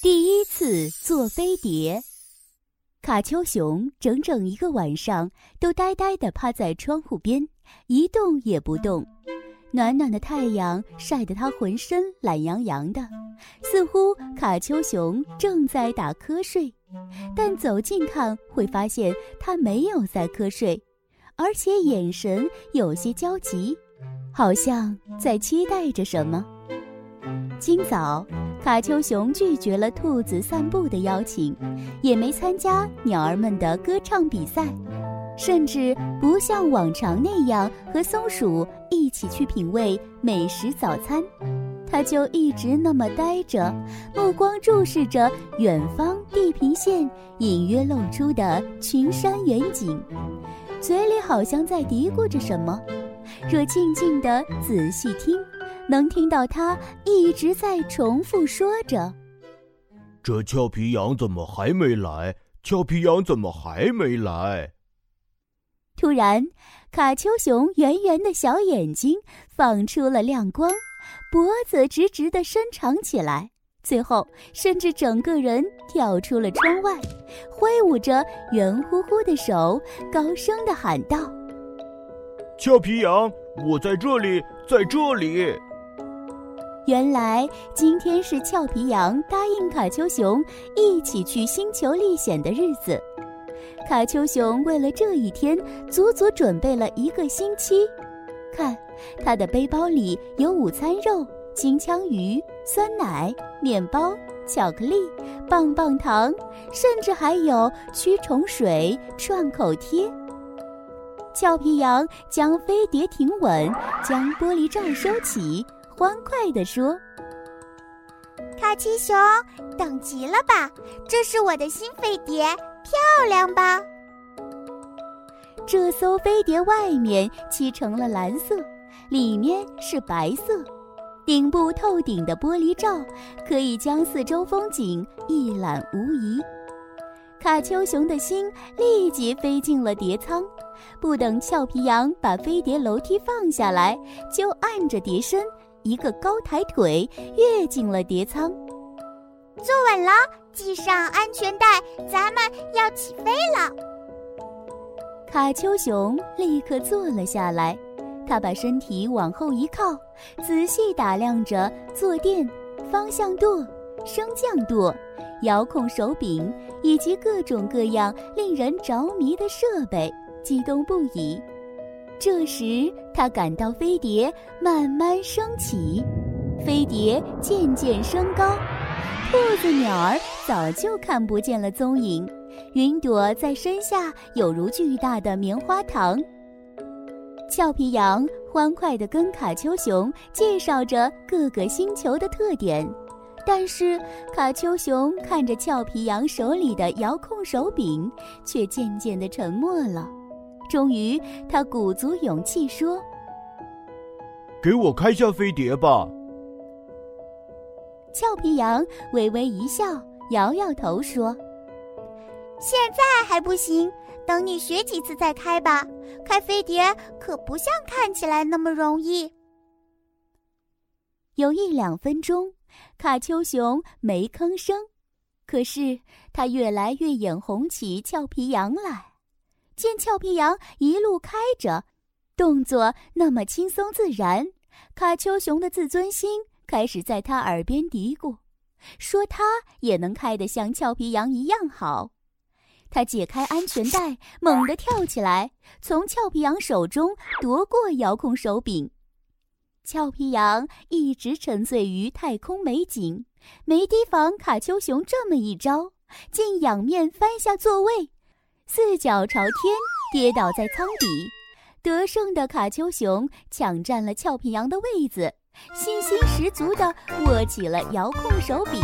第一次坐飞碟，卡丘熊整整一个晚上都呆呆地趴在窗户边，一动也不动。暖暖的太阳晒得它浑身懒洋洋的，似乎卡丘熊正在打瞌睡，但走近看会发现它没有在瞌睡，而且眼神有些焦急，好像在期待着什么。今早卡丘熊拒绝了兔子散步的邀请，也没参加鸟儿们的歌唱比赛，甚至不像往常那样和松鼠一起去品味美食早餐。它就一直那么呆着，目光注视着远方地平线隐约露出的群山远景，嘴里好像在嘀咕着什么。若静静地仔细听，能听到他一直在重复说着：这俏皮羊怎么还没来？俏皮羊怎么还没来？突然，卡丘熊圆圆的小眼睛放出了亮光，脖子直直地伸长起来，最后甚至整个人跳出了窗外，挥舞着圆乎乎的手，高声地喊道：俏皮羊，我在这里，在这里！原来今天是俏皮羊答应卡丘熊一起去星球历险的日子。卡丘熊为了这一天足足准备了一个星期，看他的背包里有午餐肉、金枪鱼、酸奶、面包、巧克力、棒棒糖，甚至还有驱虫水、创口贴。俏皮羊将飞碟停稳，将玻璃罩收起，欢快地说：卡丘熊，等急了吧，这是我的新飞碟，漂亮吧？这艘飞碟外面漆成了蓝色，里面是白色，顶部透顶的玻璃罩可以将四周风景一览无遗。卡丘熊的心立即飞进了碟舱，不等俏皮羊把飞碟楼梯放下来，就按着碟身一个高抬腿跃进了碟舱。坐稳了，系上安全带，咱们要起飞了。卡丘熊立刻坐了下来，他把身体往后一靠，仔细打量着坐垫、方向舵、升降舵、遥控手柄以及各种各样令人着迷的设备，激动不已。这时他感到飞碟慢慢升起，飞碟渐渐升高，兔子鸟儿早就看不见了踪影，云朵在身下有如巨大的棉花糖。俏皮羊欢快地跟卡丘熊介绍着各个星球的特点，但是卡丘熊看着俏皮羊手里的遥控手柄，却渐渐地沉默了。终于他鼓足勇气说：给我开下飞碟吧。俏皮羊微微一笑，摇摇头说：现在还不行，等你学几次再开吧，开飞碟可不像看起来那么容易。有一两分钟，卡丘熊没吭声，可是他越来越眼红起俏皮羊来。见俏皮羊一路开着，动作那么轻松自然，卡丘熊的自尊心开始在他耳边嘀咕，说他也能开得像俏皮羊一样好。他解开安全带，猛地跳起来，从俏皮羊手中夺过遥控手柄。俏皮羊一直沉醉于太空美景，没提防卡丘熊这么一招，竟仰面翻下座位，四脚朝天跌倒在舱底。得胜的卡丘熊抢占了俏皮羊的位子，信心十足地握起了遥控手柄。